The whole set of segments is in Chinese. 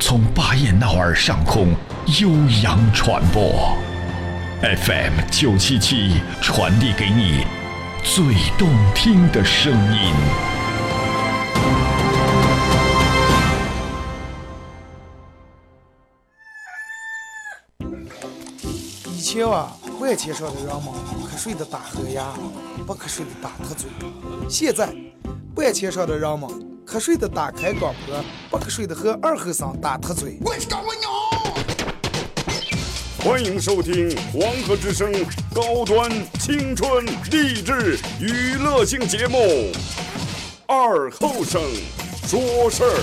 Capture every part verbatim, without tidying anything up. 从巴彦淖尔上空悠扬传播。 F M 九七七传递给你最动听的声音。以前啊，外界上的人们瞌睡的打呵呀，不瞌睡的打瞌嘴。现在，半天上的人们瞌睡的打开广播，不瞌睡的和二和尚打瞌嘴。我去干我娘！欢迎收听黄河之声高端青春励志娱乐性节目《二后生说事儿》。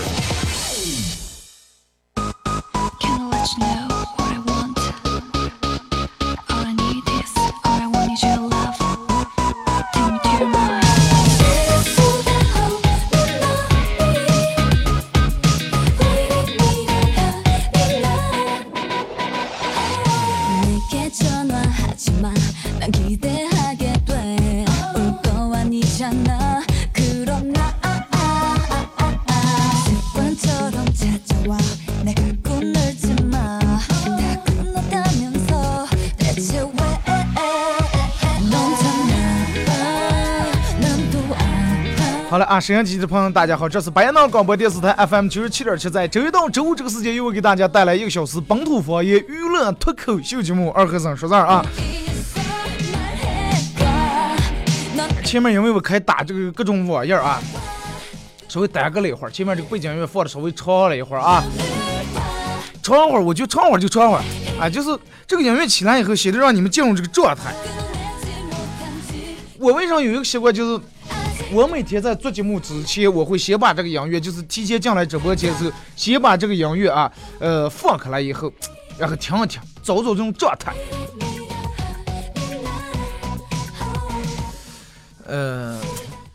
好了啊，沈阳机的朋友大家好，这是白彦淖尔广播电视台 F M 九十七点七，在周一到周五这个时间又给大家带来一个小时本土方言娱乐脱口秀节目二和尚说事儿啊。前面因为我开打这个各种网页啊，稍微耽搁了一会儿，前面这个背景音乐放的稍微长了一会儿啊，长会儿我就长会儿就长会儿啊，就是这个音乐起来以后，写的让你们进入这个状态。我为啥有一个习惯就是。我每天在做节目之前，我会先把这个音乐，就是提前进来直播间之后，先把这个音乐啊，呃，放开来以后，然后听一听，找找这种状态。呃，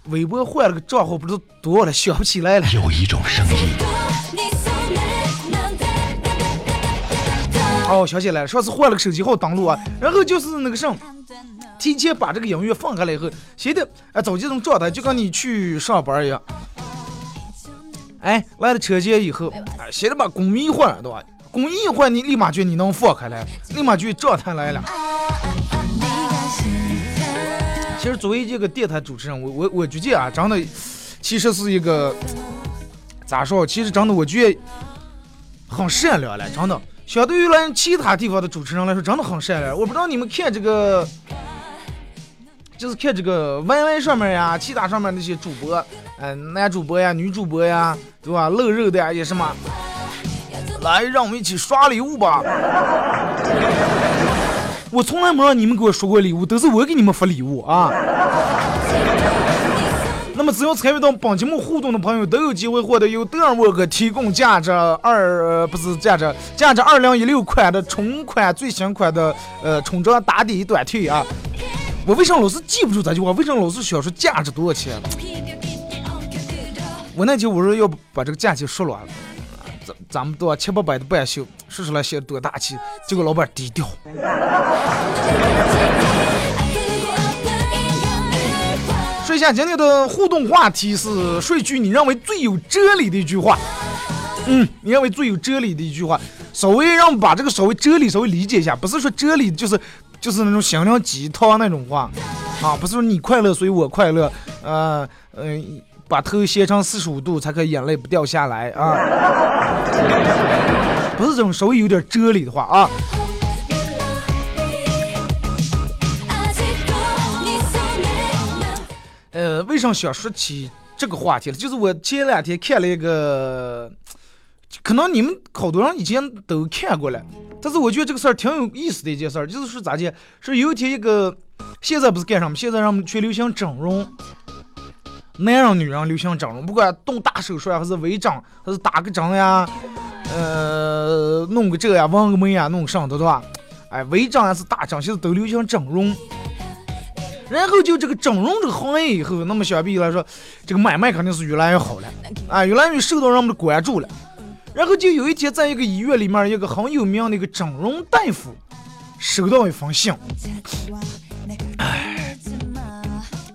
微博换了个账号，不知道多少了，想不起来了。有一种声音，哦，想起来了，上次换了个手机号登录啊，然后就是那个什么。提前把这个音乐放开了以后，谁的哎走这种状态，就跟你去上班一样。哎，来了车间以后，哎，谁的把公益换对吧？公益换你立马就你能放开来，立马就状态来了。其实作为这个电台主持人，我我我觉得啊，真的，其实是一个咋说？其实真的我觉得很善良了，真的。相对于来其他地方的主持人来说，真的很善良。我不知道你们看这个。就是看这个 Y Y 上面呀，其他上面那些主播，嗯、呃，男主播呀，女主播呀，对吧？露肉的呀，也是嘛。来，让我们一起刷礼物吧。我从来没让你们给我说过礼物，都是我给你们发礼物啊。那么，只要参与到本节目互动的朋友，都有机会获得由德尔沃克提供价值二、呃、不是价值价值二零一六款的重款最新款的呃冲装打底短腿啊。我为啥老是记不住这句话？为啥老是想说价值多少钱？我那天我说要把这个价钱说了，咱咱们都啊七八百的半袖，说出来显得多大气，结果老板低调。说一下今天的互动话题是：说一句你认为最有哲理的一句话。嗯，你认为最有哲理的一句话，稍微让把这个稍微哲理稍微理解一下，不是说哲理就是。就是那种想聊鸡汤那种话，啊，不是说你快乐所以我快乐，呃，嗯、呃，把头斜成四十五度才可以眼泪不掉下来啊，不是这种稍微有点哲理的话啊。呃，为什么想说起这个话题了？就是我前两天看了一个，可能你们好多人以前都看过了。但是我觉得这个事儿挺有意思的一件事儿，就是说咋的，是有一天一个，现在不是干什么？现在让我们去流行整容，男人女人流行整容，不管动大手术呀，还是微整，还是打个针呀，呃，弄个这呀，纹个眉呀，弄个上头，对吧？哎，违章还是大章，现在都流行整容。然后就这个整容这个行业以后，那么小 B 来说，这个买卖肯定是越来越好了，啊，越来越受到人们的关注了。然后就有一天，在一个医院里面，一个很有名的一个整容大夫收到一封信，哎，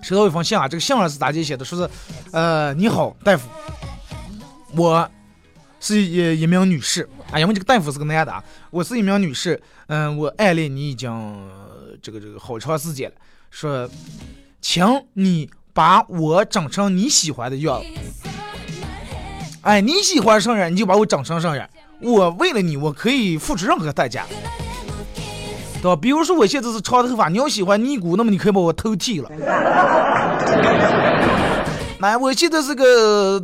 收到一封信啊，这个信是咋地写的？说是，呃，你好，大夫，我是一一名女士啊，因为这个大夫是个男的啊，我是一名女士，嗯、呃，我爱恋你已经、呃、这个这个好长时间了。说，请你把我整成你喜欢的样子。哎，你喜欢上人，你就把我整成上人。我为了你，我可以付出任何代价，对吧？比如说我现在是长头发，你要喜欢尼姑，那么你可以把我头剃了。来，我现在是个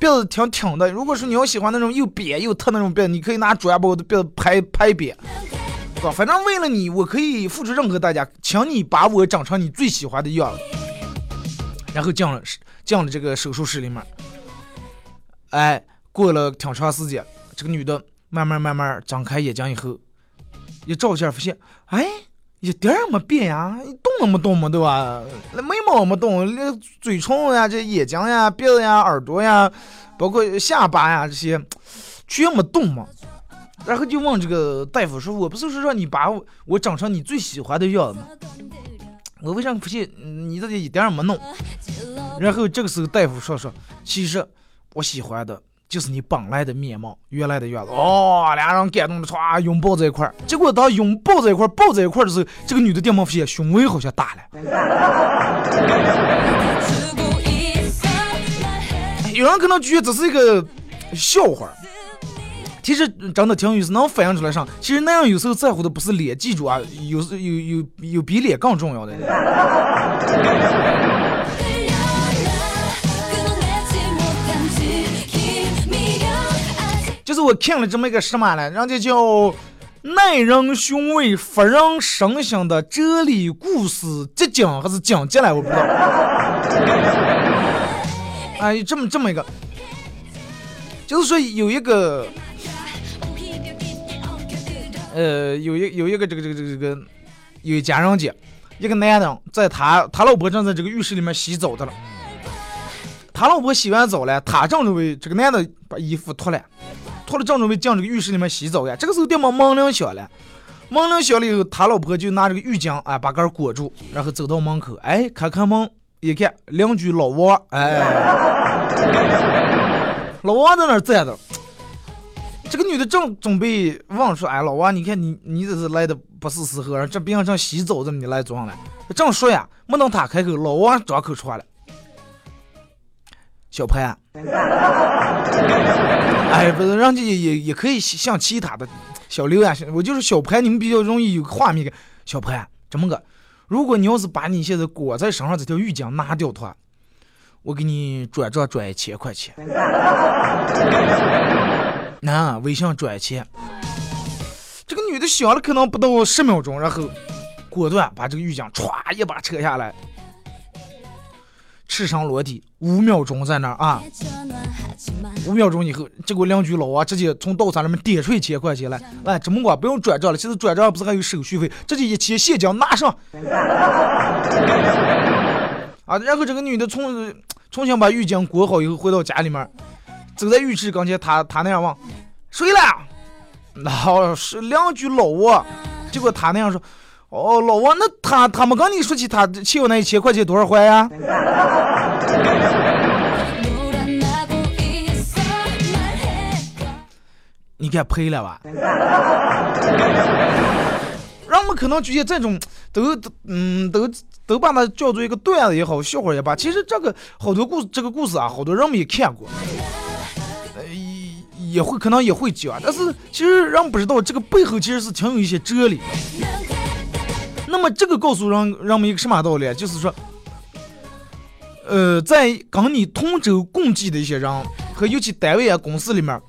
辫子挺挺的，如果说你要喜欢那种又扁又特那种辫子，你可以拿竹牙把我的辫子拍拍扁。反正为了你，我可以付出任何代价，请你把我长成你最喜欢的样子。然后进了进了这个手术室里面，哎，过了挺长时间，这个女的慢慢慢慢张开眼睛以后，一照相发现，哎，一点也没变呀，动都没动嘛，对吧？眉毛也没动，嘴唇呀、这眼睛呀、鼻子呀、耳朵呀，包括下巴呀这些，全没动嘛。然后就问这个大夫说：“我不是说让你把我我长成你最喜欢的样子吗？我为啥不信你自己一点也没弄？”然后这个时候大夫说说：“其实我喜欢的就是你本来的面貌，原来的样子。”哦，俩人感动的歘拥抱在一块儿。结果当拥抱在一块儿、抱在一块儿的时候，这个女的电毛发现胸围好像大了。有人可能觉得这是一个笑话。其实长得挺有意思，能反映出来上。其实那样有时候在乎的不是脸，记住啊，有有有有比脸更重要的。就是我看了这么一个诗嘛了，人家叫耐人寻味、发人深省的哲理故事结晶还是讲解来，我不知道。哎，这么这么一个，就是说有一个。呃，有一有一个这个这个这个这个，有家人家，一个男的在他他老婆正在这个浴室里面洗澡的了，他老婆洗完澡了，他正准备这个男的把衣服脱了，脱了正准备进这个浴室里面洗澡呀，这个时候电毛门铃响了，门铃响了以后，他老婆就拿这个浴巾啊把杆裹住，然后走到门口，哎，开开门一看，邻居老王，哎，老王在那在的。这个女的正准备忘说，哎，老王，你看你你这是来的不是时候，这边上洗澡这么你来装了，正说呀，没等他开口，老王张口说了：“小潘、啊，哎，不是，让这也也可以像其他的小刘呀、啊，我就是小潘，你们比较容易有画面感。小潘、啊，这么个，如果你要是把你现在裹在身上这条浴巾拿掉的话，我给你转账转一千块钱。”那微信转钱，这个女的想了可能不到十秒钟，然后果断把这个浴巾歘一把扯下来，赤身裸体，五秒钟在那儿啊，五秒钟以后，这个邻居老啊直接从道场里面点出一千块钱来，来这么管不用转账了，其实转账不是还有手续费，这就一千现金拿上。啊，然后这个女的重重新把浴巾裹好以后回到家里面。走在浴室跟前，他他那样问：“谁来？”然后是两句老王，结果他那样说：“哦，老王，那他他们刚你说起他欠我那一千块钱多少块呀？”你给他赔了吧？让我们可能觉得这种都嗯都都把它叫做一个段子也好，笑话也罢，其实这个好多故事，这个故事啊，好多人们也看过。也会可能也会讲，但是其实让不知道这个背后其实是挺有一些哲理。那么这个告诉让让我们一个什么道理？就是说，呃，在跟你同舟共济的一些人和尤其单位啊、公司里面，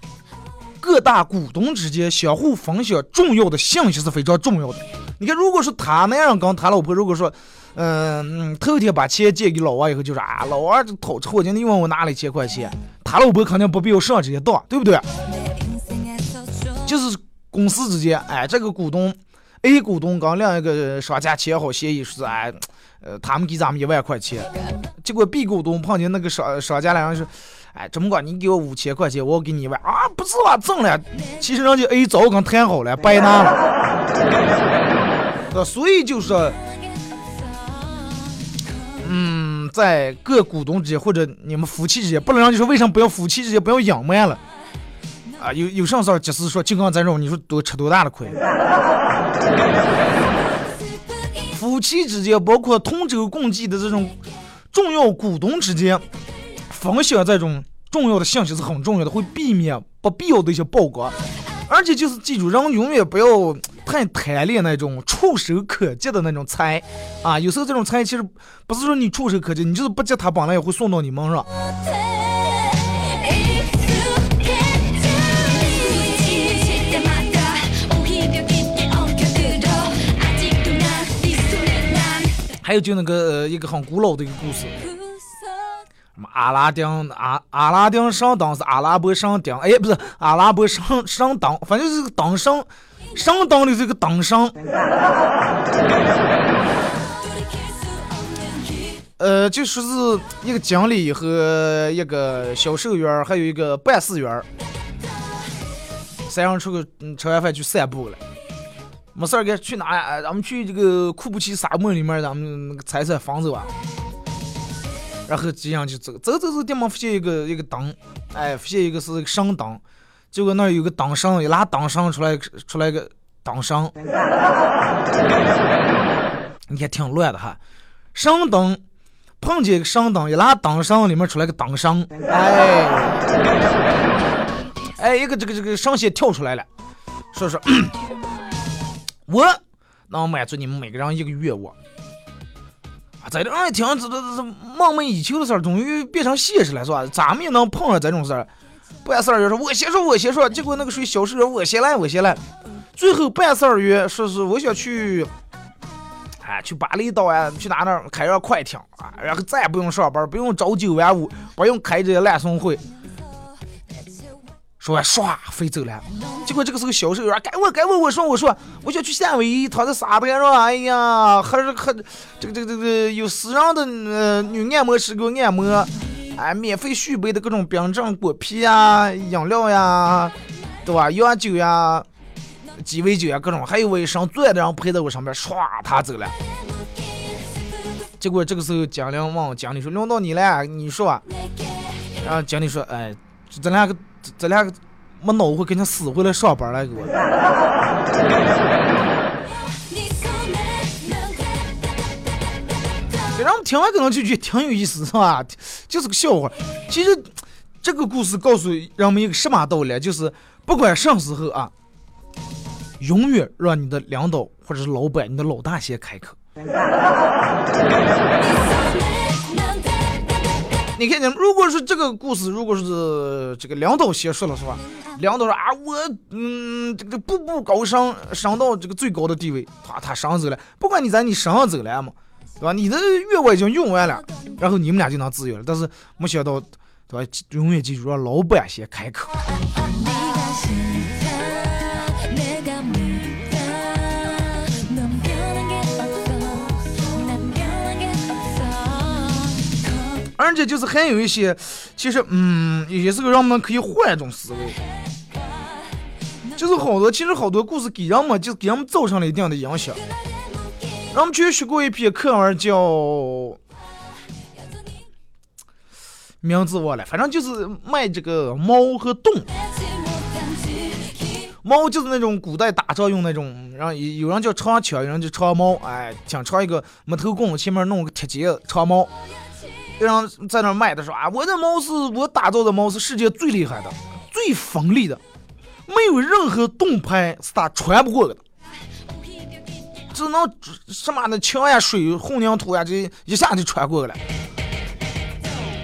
各大股东之间相互分享重要的信息是非常重要的。你看，如果说他那样跟他老婆，如果说，呃、嗯，头天把钱借给老王以后，就是啊，老王这讨臭，今天又问我拿了一千块钱。他老婆肯定不必要上这些当，对不对？就是公司之间，哎，这个股东 A 股东跟另一个商家签好协议，说哎，呃，他们给咱们一万块钱，结果 B 股东碰见那个商商家两人说，哎，怎么管你给我五千块钱，我给你一万啊，不是吧，挣了。其实人家 A 早跟谈好了，白拿了。所以就是，嗯，在各股东之间或者你们夫妻之间，不能让你说为什么不要夫妻之间不要养麦了。啊，有有上次就是说就刚咱这种，你说多吃多大的亏？夫妻之间，包括同舟共济的这种重要股东之间，分享这种重要的信息是很重要的，会避免不必要的一些曝光。而且就是记住，人永远不要太贪恋那种触手可及的那种财啊。有时候这种财其实不是说你触手可及，你就是不接它本来也会送到你门上。还有就那个、呃、一个很古老的一个故事，阿拉丁阿阿拉丁上当是阿拉伯上当，哎不是阿拉伯上上当，反正是个当上上当的这个当上。呃，就说是一个经理和一个销售员，还有一个办事员，三人出去吃完饭去散步了。没事儿，该去哪呀？咱们去这个库布齐沙漠里面，咱们那个采采房子吧。然后这样就走，走走走，地方发现一个一个灯，哎，发现一个是一个商灯，结果那有个灯商，一拉灯商出来，出来一个灯商，你看挺乱的哈。商灯碰见一个商灯，一拉灯商里面出来个灯商，哎，哎，一个这个这个商蟹跳出来了，说说。我能满足你们每个人一个愿望啊！在这儿听这这梦寐以求的事儿，终于变成现实了，是吧？咱们也能碰上这种事儿。办事儿员说：“我先说，我先说。”结果那个谁小事员，我先来，我先来。最后办事儿员说是我想去，哎，去巴厘岛啊，去哪那儿开辆快艇啊，然后再也不用上班，不用朝九晚五，不用开这些烂送会。说完唰飞走了，结果这个时候小售员该我该我我说我说我想去夏威夷，躺在沙滩上，哎呀，还是还这个这个这个有私人的呃女按摩师给我按摩，哎，免费续杯的各种冰镇果啤呀、饮料呀，对吧？洋酒呀、鸡尾酒呀各种，还有我一身醉的人陪在我身边，唰他走了。结果这个时候蒋亮问蒋理说轮到你了，你说，然后蒋理说哎，咱俩个。这俩没脑会跟他死回来上班来给我。给他们听完可能就觉得挺有意思，是吧？就是个笑话。其实这个故事告诉人们一个什么道理？就是不管什么时候啊，永远让你的领导或者是老板、你的老大先开口。你看，你们如果是这个故事，如果是这个领导先说了，是吧？领导说啊，我嗯，这个步步高升，升到这个最高的地位，他他上走了。不管你在你上走了嘛，对吧？你的愿望已经用完了，然后你们俩就能自由了。但是没想到，对吧？永远记住让老板先开口。而且就是还有一些，其实嗯，也是个让我们可以换一种思维，就是好多其实好多故事给人们就给人们造成了一定的影响。让我们去学过一篇课文叫，名字忘了，反正就是卖这个猫和洞。猫就是那种古代打仗用那种，然后有人叫长枪，有人叫长矛，哎，想长一个木头棍，前面弄个铁结长矛。让人在那卖的时候啊，我的猫是我打造的猫是世界最厉害的、最锋利的，没有任何盾牌是它穿不过的。只能什么的枪呀、水、混凝土呀，这一下就穿过了。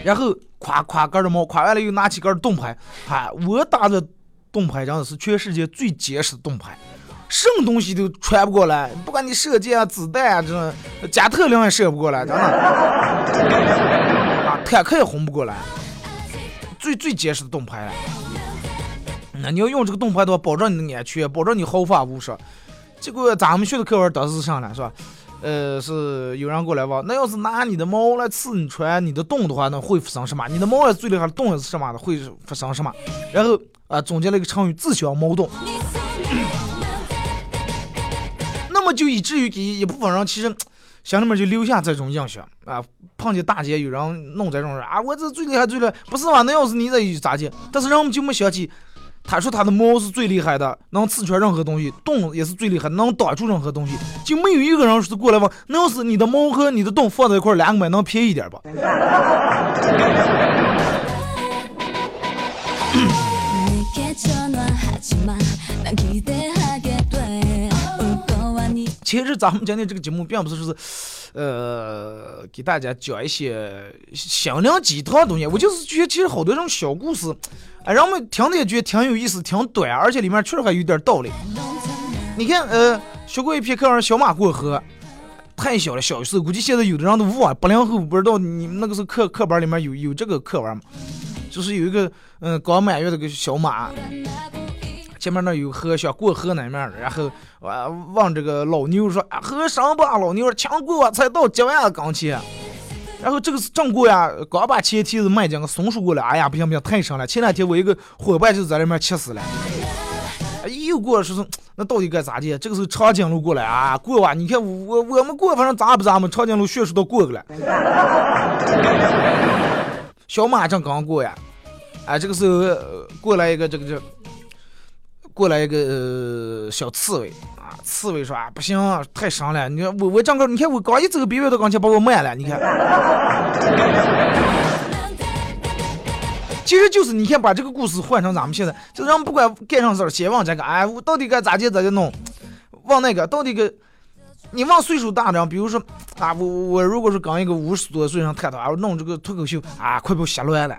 然后夸夸杆的猫，夸完了又拿起杆盾牌，哎，我打的盾牌真的是全世界最结实的盾牌，什么东西都穿不过来，不管你射箭啊、子弹啊，这加特林也射不过来，真的。坦克也红不过来，最最结实的盾牌了。那你要用这个盾牌的话，保证你的安全，保证你毫发无伤。结果咱们学的课文倒是上了，是吧？呃，是有人过来问，那要是拿你的猫来刺你穿你的洞的话，那会发生什么？你的猫也是最厉害的，洞也是什么的，会发生什么？然后啊、呃，总结了一个成语“自寻猫洞”，那么就以至于给一部分人其实乡里面就留下这种印象啊。碰见大街有人弄这种人啊，我这最厉害最厉害，不是嘛？那要是你这咋地？但是人们就没想起。他说他的猫是最厉害的，能刺穿任何东西，洞也是最厉害，能挡住任何东西，就没有一个人说过来问，那要是你的猫和你的洞放在一块，两个买能便宜一点吧？其实咱们今天这个节目并不是说是，呃，给大家讲一些心灵鸡汤的东西。我就是觉得，其实好多这种小故事，哎，让我们听的也觉得挺有意思、挺短，而且里面确实还有点道理。你看，呃，学过一篇课文《小马过河》，太小了，小时候估计现在有的人都忘了。八零后不知道你们那个时候课课本里面有有这个课文吗？就是有一个嗯、呃、刚满月的个小马。前面那有河，想过河那面，然后啊望这个老妞说：“啊，河上吧，老妞，强过我才到脚丫子刚去。”然后这个是正过呀，刚把前梯子迈进个松树过来，哎呀，不行不行，太深了。前两天我一个伙伴就在那边气死了。哎，又过说那到底该咋地？这个是长颈鹿过来啊，过哇！你看我我们过，反正咋不咋嘛，长颈鹿学术都过过来。小马正刚过呀，哎，这个是、呃、过来一个这个这。过来一个、呃、小刺猬啊，刺猬说啊不行、啊，太伤了。你看我我张哥，你看我刚一走别人都刚才把我卖了。你看，其实就是你看把这个故事换成咱们现在，就让不管干上事儿，先往这个，哎，我到底该咋接咋接弄，往那个到底个，你往岁数大的，比如说啊，我我如果是刚一个五十多岁上太太，我弄这个脱口秀啊，快被我吓乱了。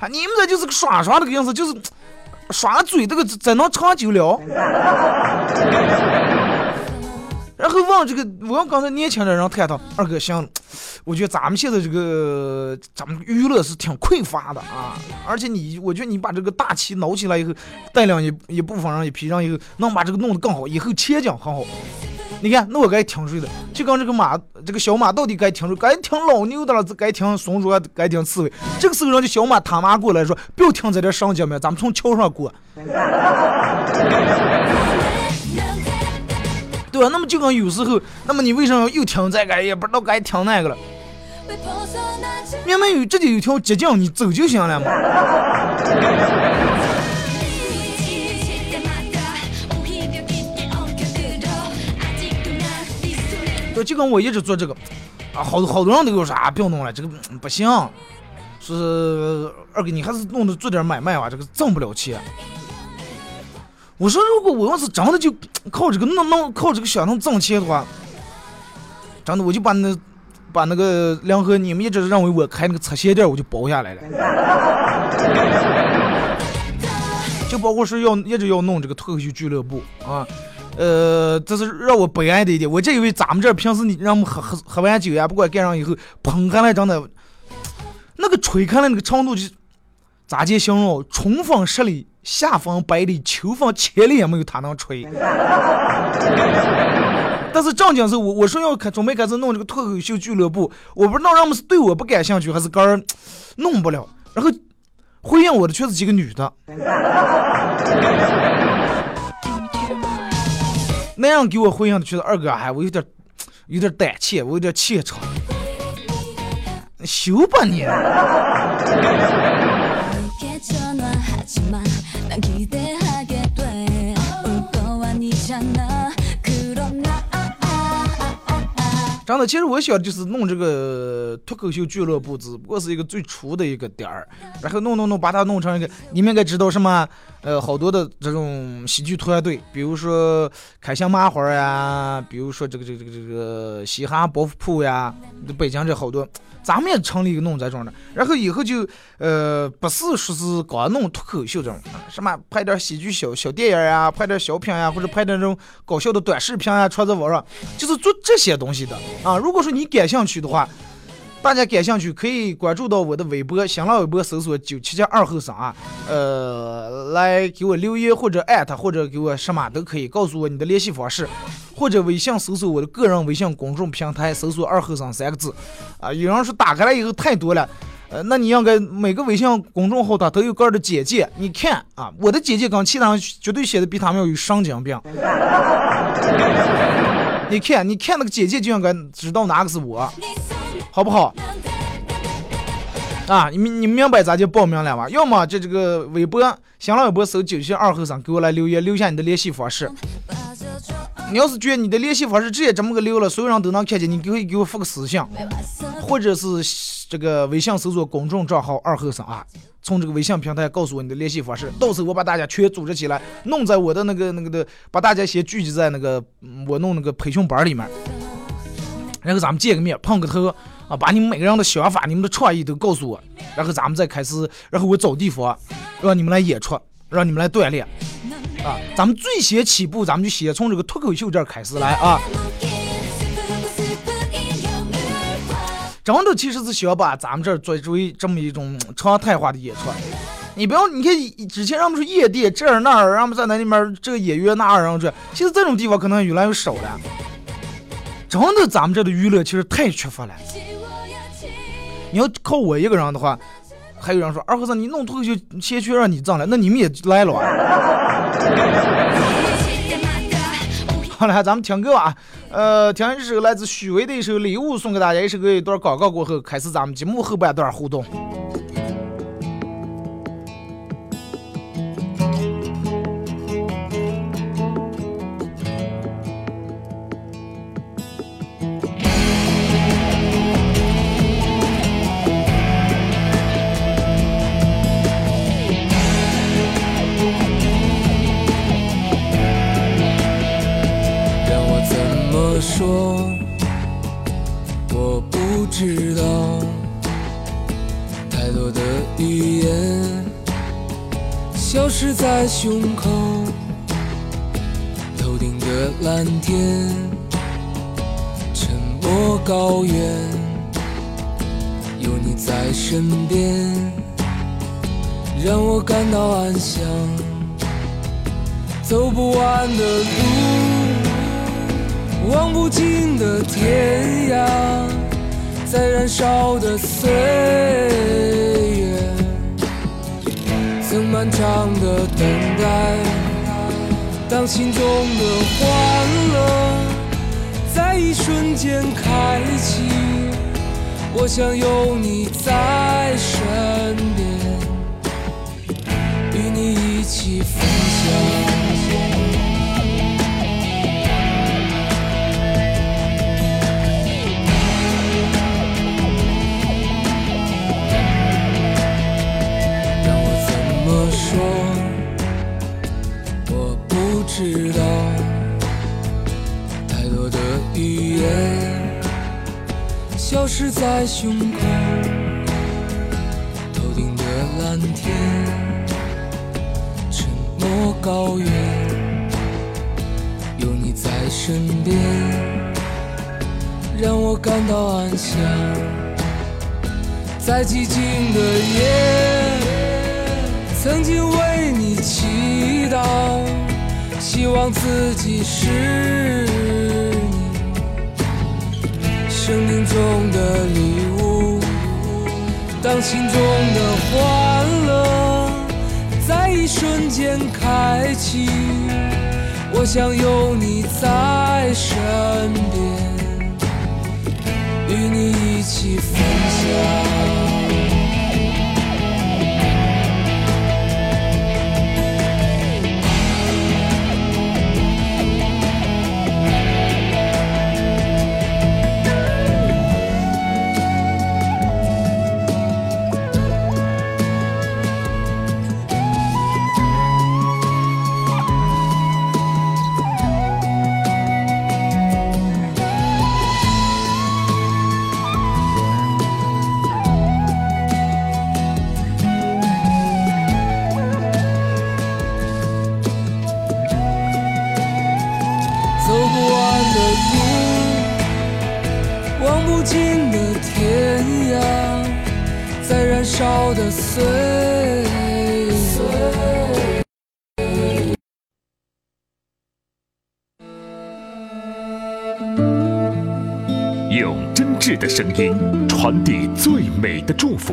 啊、你们这就是个耍耍这个样子，就是耍嘴这个怎能长久了？然后往这个，我要刚才年轻的人探讨，二哥像，我觉得咱们现在这个咱们娱乐是挺匮乏的啊，而且你，我觉得你把这个大旗挠起来以后，带量也也不妨让也皮上以后，能把这个弄得更好，以后切奖很好。你看，那我该听谁的？就刚这个马，这个小马到底该听谁？该听老牛的了，该听松鼠，该听刺猬。这个时候，人家小马他妈过来说：“不要听在这上街面，咱们从桥上过。”对吧？那么就跟有时候，那么你为什么又听这个，也不知道该听那个了？明明有这就有条捷径，你走就行了嘛。就跟我一直做这个啊，好好多人都有啥不要弄了，这个不行，是二哥你还是弄的做点买卖吧，这个挣不了钱。我说如果我要是真的就靠这个弄弄靠这个小弄挣钱的话，真的我就把那把那个梁河你们一直认为我开那个茶歇店我就包下来了，就包括是要一直要弄这个脱口秀俱乐部啊。呃，这是让我悲哀的一点。我这以为咱们这平时你让我们喝喝喝完酒呀、啊，不管干上以后，捧开来真的，那个吹开来那个长度就咋接形容？重放十里，下放百里，求放千里也没有他能吹。但是正经是我我说要开准备开始弄这个脱口秀俱乐部，我不知道让我们是对我不感兴趣，还是个人弄不了。然后回应我的却是几个女的。那样给我回应的，觉得二哥，哎，我有点，有点胆怯，我有点怯场，羞吧你！真的，其实我想就是弄这个脱口秀俱乐部，只不过是一个最初的一个点儿，然后弄弄弄，把它弄成一个，你们应该知道什么？呃，好多的这种喜剧团队，比如说开心麻花呀，比如说这个这个这个这个嘻哈包袱铺呀，北京这好多，咱们也成立一个弄这种的，然后以后就呃不是说是搞弄脱口秀这种，什么拍点喜剧小小电影呀，拍点小品呀，或者拍点这种搞笑的短视频呀，传在网上，就是做这些东西的。啊，如果说你感兴趣的话，大家感兴趣可以关注到我的微博，新浪微博搜索九七七二后生啊，呃，来给我留言或者艾特或者给我什么都可以，告诉我你的联系方式，或者微信搜索我的个人微信公众平台，搜索二后生三个字啊。有人说打开来以后太多了。呃，那你应该每个微信公众号它都有个人的简介，你看啊，我的简介跟其他人绝对写的比他们要有神经病。你看，你看那个简介就应该知道哪个是我，好不好？啊，你你明白咱就报名了吧？要么这这个微博、新浪微博搜九七二后生，给我来留言，留下你的联系方式。你要是觉得你的联系方式直接这么个溜了，所有人都能看见，你可以给我发个私信，或者是。这个微信搜索公众账号二后生啊，从这个微信平台告诉我你的联系方式，到时候我把大家全组织起来，弄在我的那个那个的，把大家先聚集在那个我弄那个培训班里面，然后咱们见个面碰个头啊，把你们每个人的想法、你们的创意都告诉我，然后咱们再开始，然后我找地方让你们来演出，让你们来锻炼啊，咱们最先起步，咱们就先从这个脱口秀这儿开始来啊。真的其实是想把咱们这儿做出这么一种常态化的演出，你不要你看之前让我们说夜店这儿那儿，让我们在那里面这个也约那儿，然后这其实这种地方可能越来越少了。真的咱们这儿的娱乐其实太缺乏了。你要靠我一个人的话，还有人说二后生你弄脱口秀先去让你挣来，那你们也来了啊。好了，咱们听歌啊，呃，听一首来自许巍的一首礼物送给大家，一首歌一段广告过后，开始咱们节目后半段互动。说我不知道，太多的语言消失在胸口，头顶的蓝天沉默高原，有你在身边让我感到安详，走不完的路，望不尽的天涯，在燃烧的岁月，曾漫长的等待，当心中的欢乐在一瞬间开启，我想有你在身边，与你一起分享。说我不知道，太多的语言消失在胸口，头顶的蓝天沉默高原，有你在身边让我感到安详，在寂静的夜曾经为你祈祷，希望自己是你生命中的礼物，当心中的欢乐在一瞬间开启，我想有你在身边，与你一起分享。烧得碎。用真挚的声音传递最美的祝福。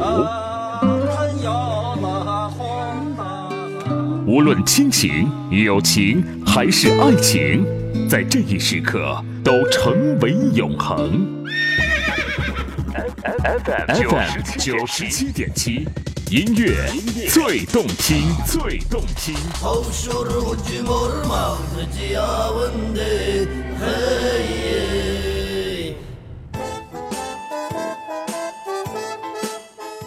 无论亲情、友情还是爱情，在这一时刻都成为永恒。 F M 九十七点七，音乐最动听，最动听。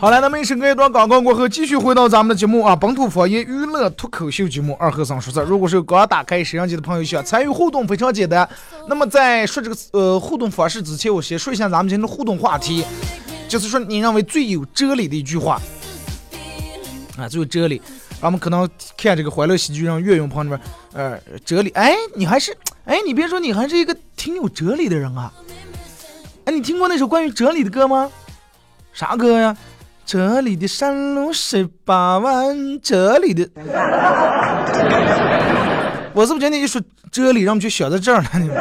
好了，那么一首歌一段广告过后，继续回到咱们的节目啊，本土方言娱乐脱口秀节目《二和尚说事》。如果是刚打开摄像机的朋友，想参与互动非常简单。那么在说这个呃互动方式之前，我先说一下咱们今天的互动话题，就是说你认为最有哲理的一句话啊，最有哲理。咱们可能看这个《欢乐喜剧人》岳云鹏那边，呃，哲理，哎，你还是，哎，你别说，你还是一个挺有哲理的人啊。哎，你听过那首关于哲理的歌吗？啥歌呀？ 这里的山路十八弯，这里的，我是不是今天一说这里，让我们就想到这儿了？你们，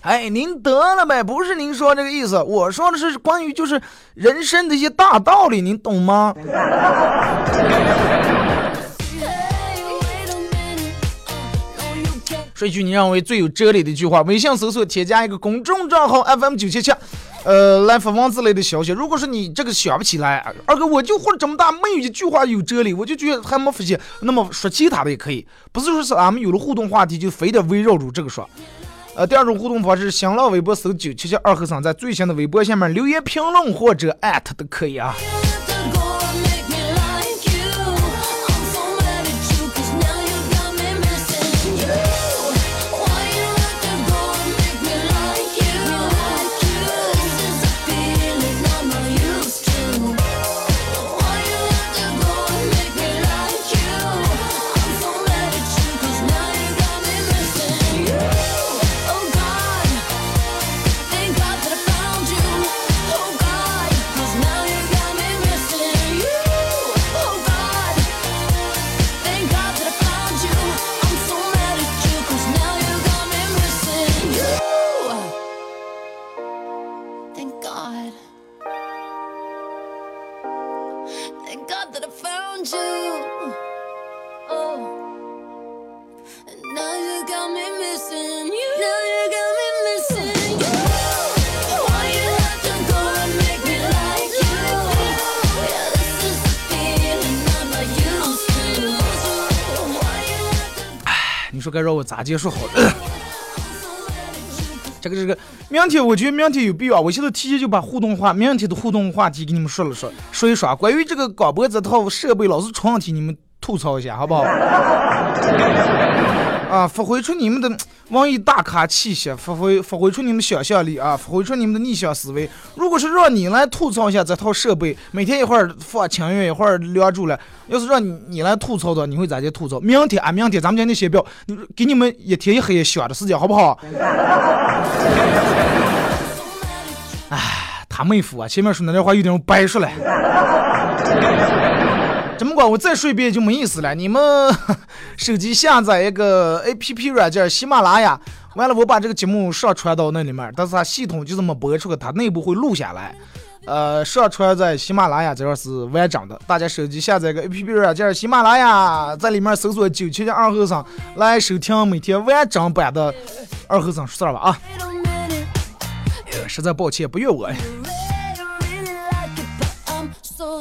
哎，您得了呗，不是您说这个意思，我说的是关于就是人生的一些大道理，您懂吗？说一句你认为最有哲理的一句话，微信搜索添加一个公众账号 F M 九七七。 呃，来发文字类的消息。如果说你这个想不起来，二哥我就活这么大，没有一句话有哲理，我就觉得还没发现。那么说其他的也可以，不是说是俺们有了互动话题就非得围绕住这个说。呃，第二种互动方式，新浪微博搜九七七二和尚，在最新的微博下面留言评论或者艾特都可以啊。说该让我咋结束好了、呃？这个这个，明天我觉得明天有必要，我现在提前就把互动话，明天的互动话题给你们说了说，说一说啊，关于这个广播这套设备老是出问题，你们吐槽一下好不好？啊，发挥出你们的文艺大咖气息，发挥发挥出你们想象力啊，发挥出你们的逆向思维。如果是让你来吐槽一下这套设备，每天一会儿放情乐，一会儿聊住了，要是让你你来吐槽的，你会咋去吐槽？明天啊，明天咱们今天写表，给你们一天一黑想的时间，好不好？哎，他妹夫啊，前面说那点话有点白说了。怎么管我再说一遍就没意思了。你们手机下载一个 A P P 软件，喜马拉雅，完了我把这个节目上传到那里面，但是它系统就这么播出，它内部会录下来，呃，上传在喜马拉雅这边是完整的，大家手机下载一个 A P P 软件喜马拉雅，在里面搜索九七七二后生来收听每天完整版的二后生说事吧啊、呃、实在抱歉不怨我。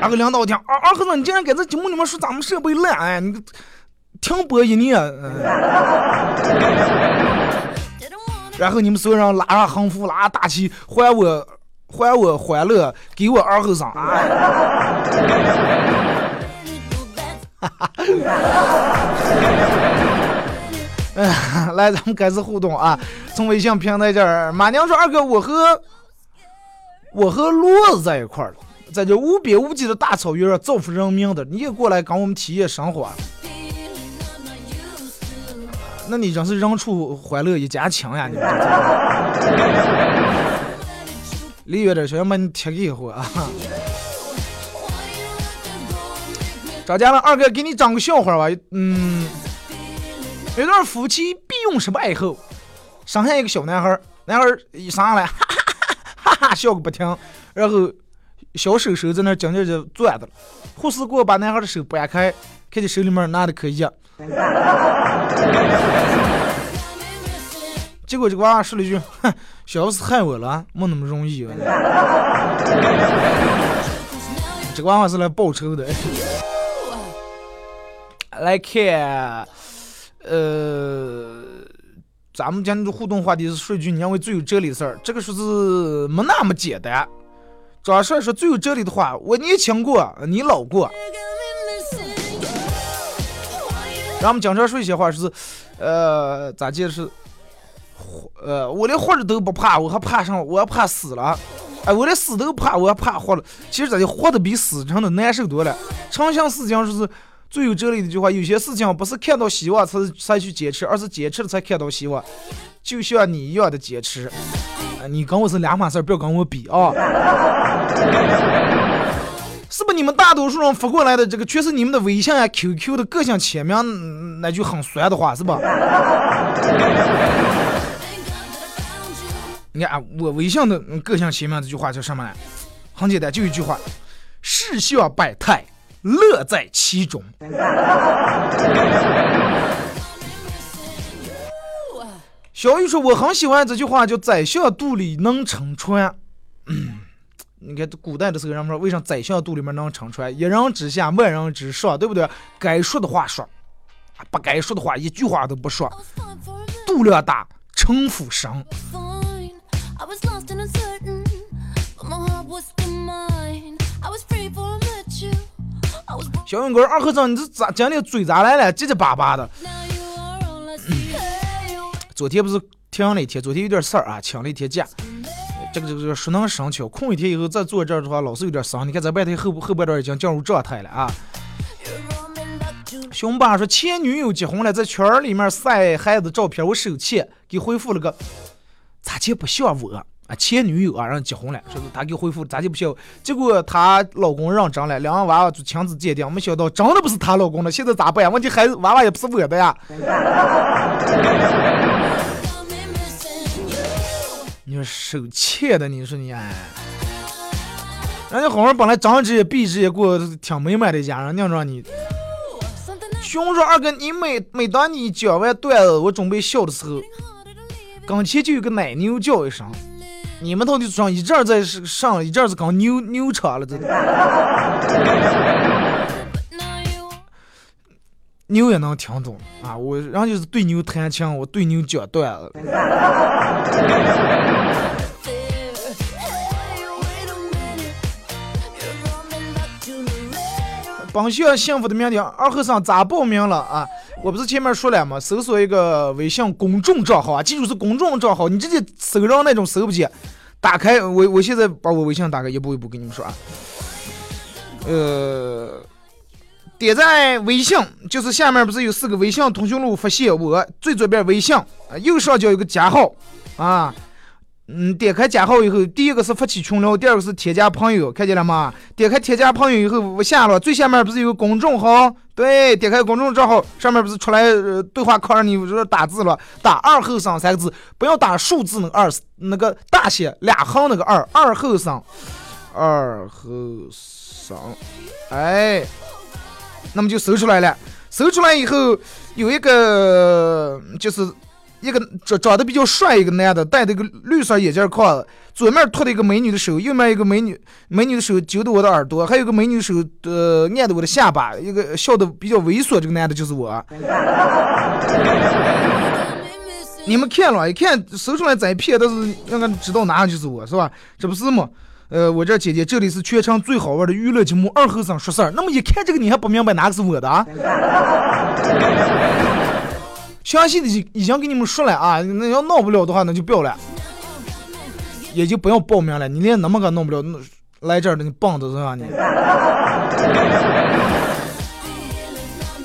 那个领导听啊，二哥，你竟然给这节目里面说咱们设备烂，哎，你听播音乐。呃然后你们所有人拉上横幅，拉大旗，还我，还我欢乐，给我二后生。来，咱们开始互动啊！从微信平台这儿，马娘说二哥，我和我和骡子在一块儿了，在这无边无际的大草原上造福人民的，你也过来跟我们体验生活。那你真是人畜欢乐一家亲呀！你离远点，小妹，你贴给我啊！找家了，二哥给你讲个笑话吧。嗯，有对夫妻必用什么爱好？上海一个小男孩，男孩一上来，哈哈哈哈哈笑个不停，然后小手手在那紧接着攥着了。护士过把男孩的手掰开，看见手里面拿的可以。结果这个娃娃说了一句：“哼，小子害我了，没那么容易。”这个娃娃是来报仇的。来看，呃，咱们今天的互动话题是说一句你认为最有哲理的事儿。这个数字没那么简单。张帅说最有哲理的话：“我年轻过，你老过。”然后我们讲这说一些话是，呃，咋解释？呃，我连活着都不怕，我还怕上，我还怕死了。哎，我连死都怕，我还怕活了。其实咱就活的比死真的难受多了。常想事情是最有哲理的一句话，有些事情不是看到希望才才去坚持，而是坚持了才看到希望。就像你一样的坚持，呃、你跟我是两码事，不要跟我比啊。哦是不是你们大多数人发过来的这个，全是你们的微信啊、Q Q 的个性签名那句很酸的话，是吧？你看、啊、我微信的个性签名这句话叫什么呢？很简单，就一句话：世相百态，乐在其中。小雨说：“我很喜欢这句话，叫宰相肚里能撑船。”你看古代的时候，人们说为啥宰相肚里面能撑船？一人之下，万人之上，对不对？该说的话说，不该说的话一句话都不说。度量大，城府深。小勇哥，二和尚，你这咋讲的嘴咋来了？结结巴巴的、嗯。昨天不是听了一天，昨天有点事儿啊，请了一天假。这个这个熟能生巧，空一天以后再坐这儿的话，老是有点伤。你看咱半天后后半段已经进入状态了啊。熊爸说前女友结婚了，在群里面晒孩子照片，我手欠给回复了个，咋就不像我啊？前女友啊，让结婚了，说他给回复咋就不像我？结果她老公让整了，两个娃娃就强制鉴定，没想到真的不是她老公的，现在咋办？问题孩子娃娃也不是我的呀。你说手欠的，你说你哎，人家好像本来长职业、毕职业过挺美满的家，人家让你。熊说二哥，你每每当你讲完段子，我准备笑的时候，跟前就有个奶牛叫一声。你们到底上一阵在上，一阵子刚牛牛叉了，真的。牛也能听懂啊！我然后就是对牛弹琴，我对牛讲段子。本校幸福的明天，二和尚咋报名了啊？我不是前面说了吗？搜索一个微信公众账号啊，记住是公众账号，你直接搜上那种搜不见。打开我，我现在把我微信打开，一步一步跟你们说啊。呃，点在微信，就是下面不是有四个微信通讯录发现我，最左边微信，右上角有个加号啊。嗯，点开加号以后，第一个是发起群聊，第二个是添加朋友，看见了吗？点开添加朋友以后，我下了最下面不是有个公众号？对，点开公众账号，上面不是出来、呃、对话框，你说打字了，打二后生三个字，不要打数字那个二，那个大写俩横那个二，二后生，二后生，哎，那么就搜出来了。搜出来以后，有一个就是。一个长得比较帅一个男的，戴着一个绿色眼镜框子，左面托着一个美女的手，右面一个美女美女的手揪着我的耳朵，还有一个美女的手呃按着我的下巴，一个笑得比较猥琐，这个男的就是我。你们看了一看，搜出来再骗，但是让他知道哪就是我，是吧？这不是吗？呃，我这姐姐，这里是全场最好玩的娱乐节目《二后生说事儿》。那么一看这个，你还不明白哪个是我的啊？详细的已经给你们说了啊，那要闹不了的话，那就不要了，也就不要报名了。你连那么个闹不了，来这儿的你棒子是吧？你。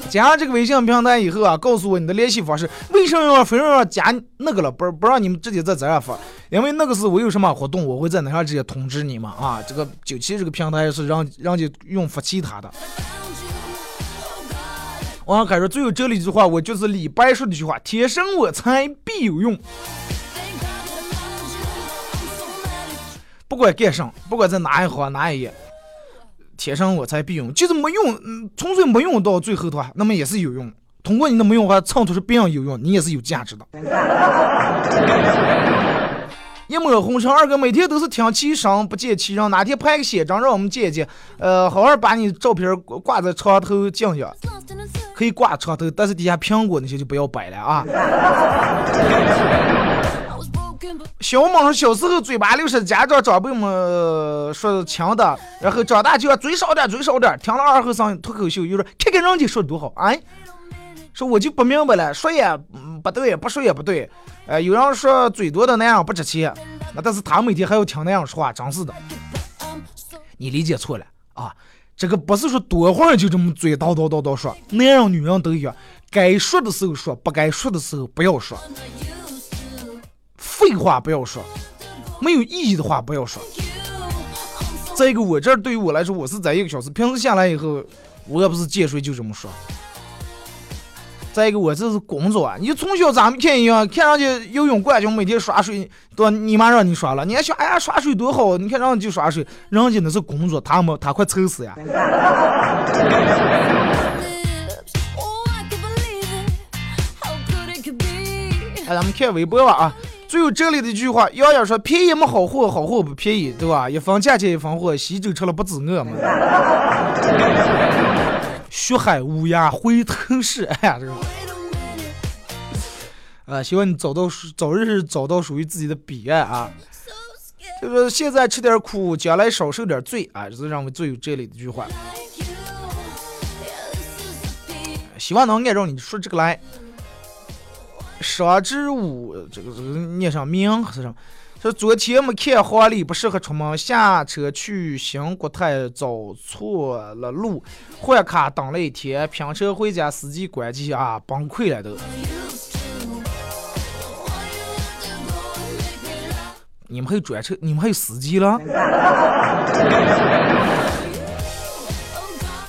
加上这个微信平台以后啊，告诉我你的联系方式。为什么非要加那个了？不不让你们直接在这儿发，因为那个是我有什么活动，我会在哪上直接通知你们啊。这个九七这个平台是让让你用发其他的。王凯说：“最有哲理这句话，我就是李白说的一句话：‘贴身我材必有用’。不管干啥，不管在哪一行哪一业，贴身我材必有用，就是没用，嗯，从最没用到最后的话，那么也是有用。通过你的没用的话，唱出是别样有用，你也是有价值的。”一抹红尘，二哥每天都是听其声不见其人，哪天拍个写真让我们见见，呃，好好把你照片挂在床头讲讲。可以挂床头，但是底下苹果那些就不要摆了啊。小猛说小时候嘴巴溜是家长长辈们说强的，然后长大就要嘴少点嘴少点，听了二后生脱口秀又说看看人家说多好，哎，说我就不明白了，说也、嗯、不对，不说也不对，呃，有人说嘴多的那样不值钱，那但是他每天还要听那样说话，真是的，你理解错了啊。这个不是说多会儿就这么嘴叨叨叨叨说，男人女人都一样，该说的时候说，不该说的时候不要说，废话不要说，没有意义的话不要说。再一个，我这儿对于我来说，我是在一个小时，平时下来以后，我要不是见谁就这么说。再一个，我这是工作啊，你从小咱们看一样，看上去游泳冠军每天耍水，对，你妈让你耍了，你还想哎呀耍水多好，你看让你就耍水，人家那是工作，他们他快愁死呀。哎，咱们看微博吧啊，最有哲理的一句话，幺幺说便宜没好货，好货不便宜，对吧？一分价钱一分货，喜酒吃了不止饿嘛。血海乌鸦灰头士，哎呀，这个，呃，希望你找到早日找到属于自己的彼岸啊！就是现在吃点苦，将来少受点罪啊，这是让我最有哲理的一句话。希望能按照你说这个来。啥之舞，这个这个念上名是什么？说昨天没看黄历，不适合出门，下车去新国泰找错了路，换卡等了一天，拼车回家，司机关机啊，崩溃了都。你们还有专车，你们还有司机了？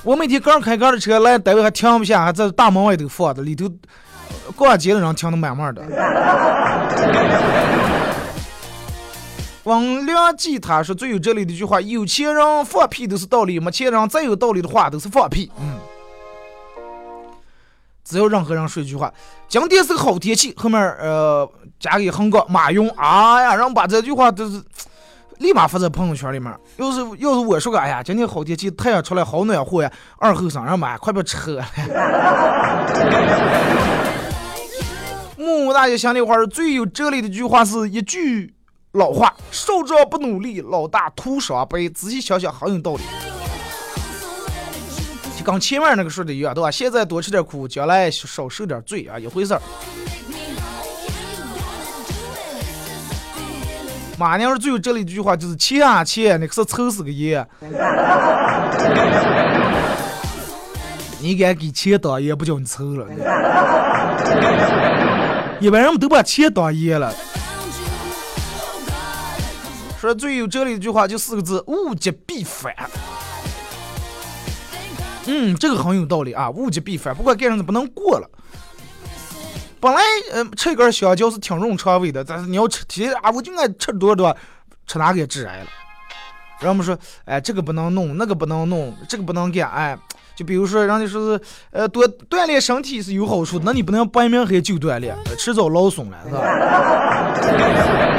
我每天刚开刚的车来单位还停不下，还在大门外头放的，里头逛街的人停的满满的。王良记他说最有哲理的一句话，有钱人放屁都是道理，没钱人再有道理的话都是放屁。嗯，只要任何人说一句话，今天是个好天气，后面呃加给横杠马云，哎呀，让把这句话都是立马发在朋友圈里面。要是要是我说个哎呀今天好天气，太阳出来好暖和呀，二后生让买快不扯木木大爷想那话是最有哲理的一句话，是一句老话，少壮不努力，老大徒伤悲。仔细想想，很有道理。跟前面那个说的一样，对吧？现在多吃点苦，将来少受点罪啊，一回事儿。马娘是最有哲理一句话，就是切啊切，你可是抽死个爷。你敢给切当爷，不叫你抽了。一般人们都把切当爷了。说最有哲理一句话就四个字：物极必反。嗯，这个很有道理啊，物极必反，不过该人不能过了。本来，嗯、呃，吃根香蕉是挺润肠胃的，但是你要吃，其实啊，我就爱吃多多，吃哪给致癌了。然后我们说，哎，这个不能弄，那个不能弄，这个不能干，哎，就比如说，人家说是，呃，多锻炼身体是有好处的，那你不能白天黑就锻炼，迟早劳损了，是吧？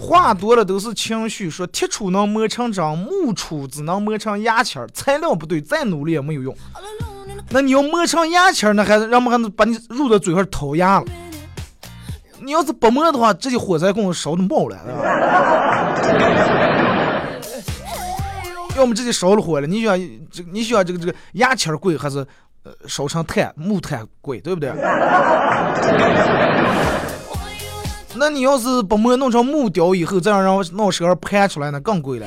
话多了都是情绪，说铁杵能磨成针，木杵只能磨成牙签，材料不对，再努力也没有用。那你要磨成牙签，那还让还把你入到嘴上掏牙了。你要是不磨的话，这些火柴棍烧的冒来了。要么这些烧了火了，你想这你想这个这个牙签贵还是呃烧成炭木炭贵，对不对？那你要是把磨弄成木雕以后，再让让闹蛇拍出来呢，更贵了。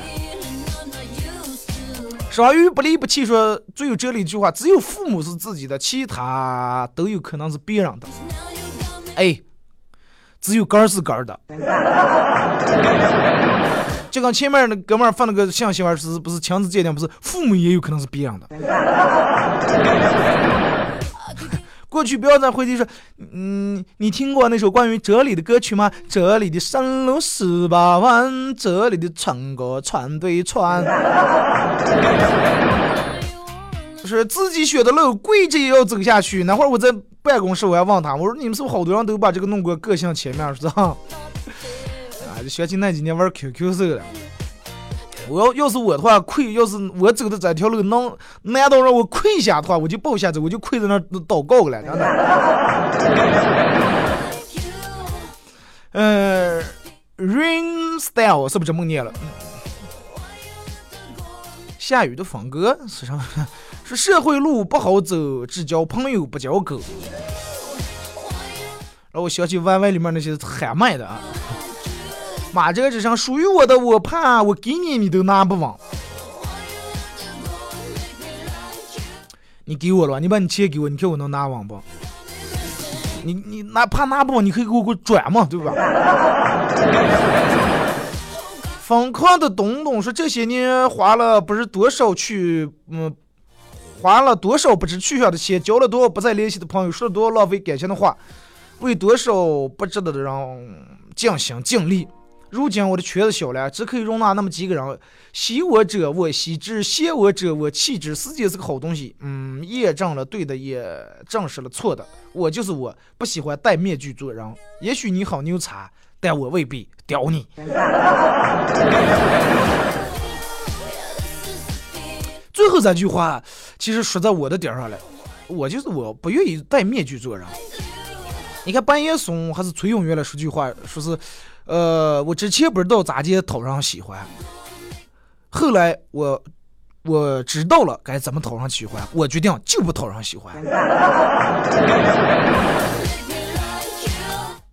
鲨鱼不离不弃说最有哲理一句话，只有父母是自己的，其他都有可能是别人的。哎，只有杆是杆的。就跟前面那哥们儿放那个象棋玩是不是强制界定，不是父母也有可能是别人的。过去不要再回去说，嗯，你听过那首关于哲理的歌曲吗？哲理的山路十八弯，哲理的船过船对船。就是自己选的路，跪着也要走下去。那会儿我在办公室，我还问他，我说你们是不是好多人都把这个弄过个性前面，是吧？啊，就学习那几年玩 Q Q 手了。我要要是我的话跪，要是我走的这条路能难道让我跪下的话，我就抱下走，我就跪在那祷告了。呃 ，Rain Style 是不是这么念了？下雨的放歌是啥？是社会路不好走，只交朋友不交狗。然后我想起 Y Y 里面那些喊麦的啊。马车之上属于我的，我怕我给你你都拿不稳。你给我了，你把你钱给我，你看我能拿稳不？你你拿怕拿不稳，你可以给我给我转嘛，对吧？疯狂的东东说这些年花了不是多少去嗯，花了多少不知去向的钱，交了多少不再联系的朋友，说了多少浪费感情的话，为多少不值得的人尽心尽力。如今我的圈子小了，只可以容纳那么几个人。喜我者我喜之，谢我者我弃之。世界是个好东西，嗯，验证了对的，也证实了错的。我就是我，不喜欢戴面具做人。也许你好牛叉，但我未必屌你。最后这句话，其实说在我的点上来，我就是我，不愿意戴面具做人。你看半夜松还是崔永元来说句话，说是。呃，我之前不知道咋接讨上喜欢，后来我我知道了该怎么讨上喜欢，我决定就不讨上喜欢。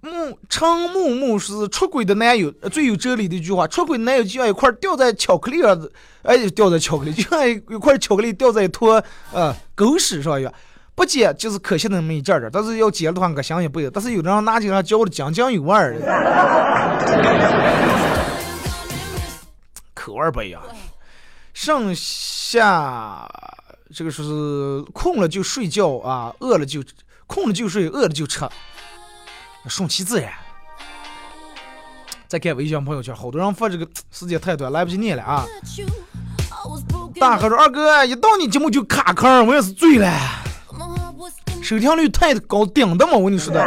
木昌木木是出轨的男友最有哲理的一句话，出轨的男友就像一块掉在巧克力上，哎，掉在巧克力，就像一块巧克力掉在一坨呃狗屎上一样。不解就是可惜的那么一件点，但是要解的话可想也不得，但是有的人拿起来教的讲讲有味儿，可玩呗呀。剩下这个是空了就睡觉啊，饿了就空了就睡，饿了就吃，顺其自然。再看微信朋友圈，好多人发这个时间太短，来不及念了啊。大哥说二哥一到你节目就卡坑，我也是醉了。收听率太高顶的嘛，我跟你说的。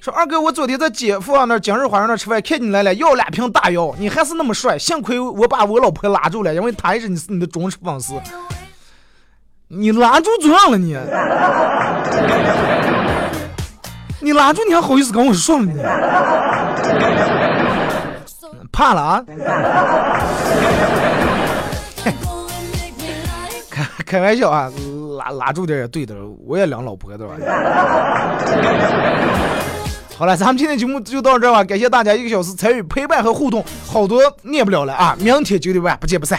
说二哥，我昨天在姐夫啊那蒋日华那吃饭，看你来了，要两瓶大药，你还是那么帅，幸亏我把我老婆拉住了，因为她也是你是你的忠实粉丝。你拉住怎样了你？你拉住你还好意思跟我说了你？怕了啊？开玩笑啊，拉拉住点也对的，我也两老婆对吧？好了，咱们今天节目就到这儿吧，感谢大家一个小时参与陪伴和互动，好多念不了了啊，明天九点半不见不散。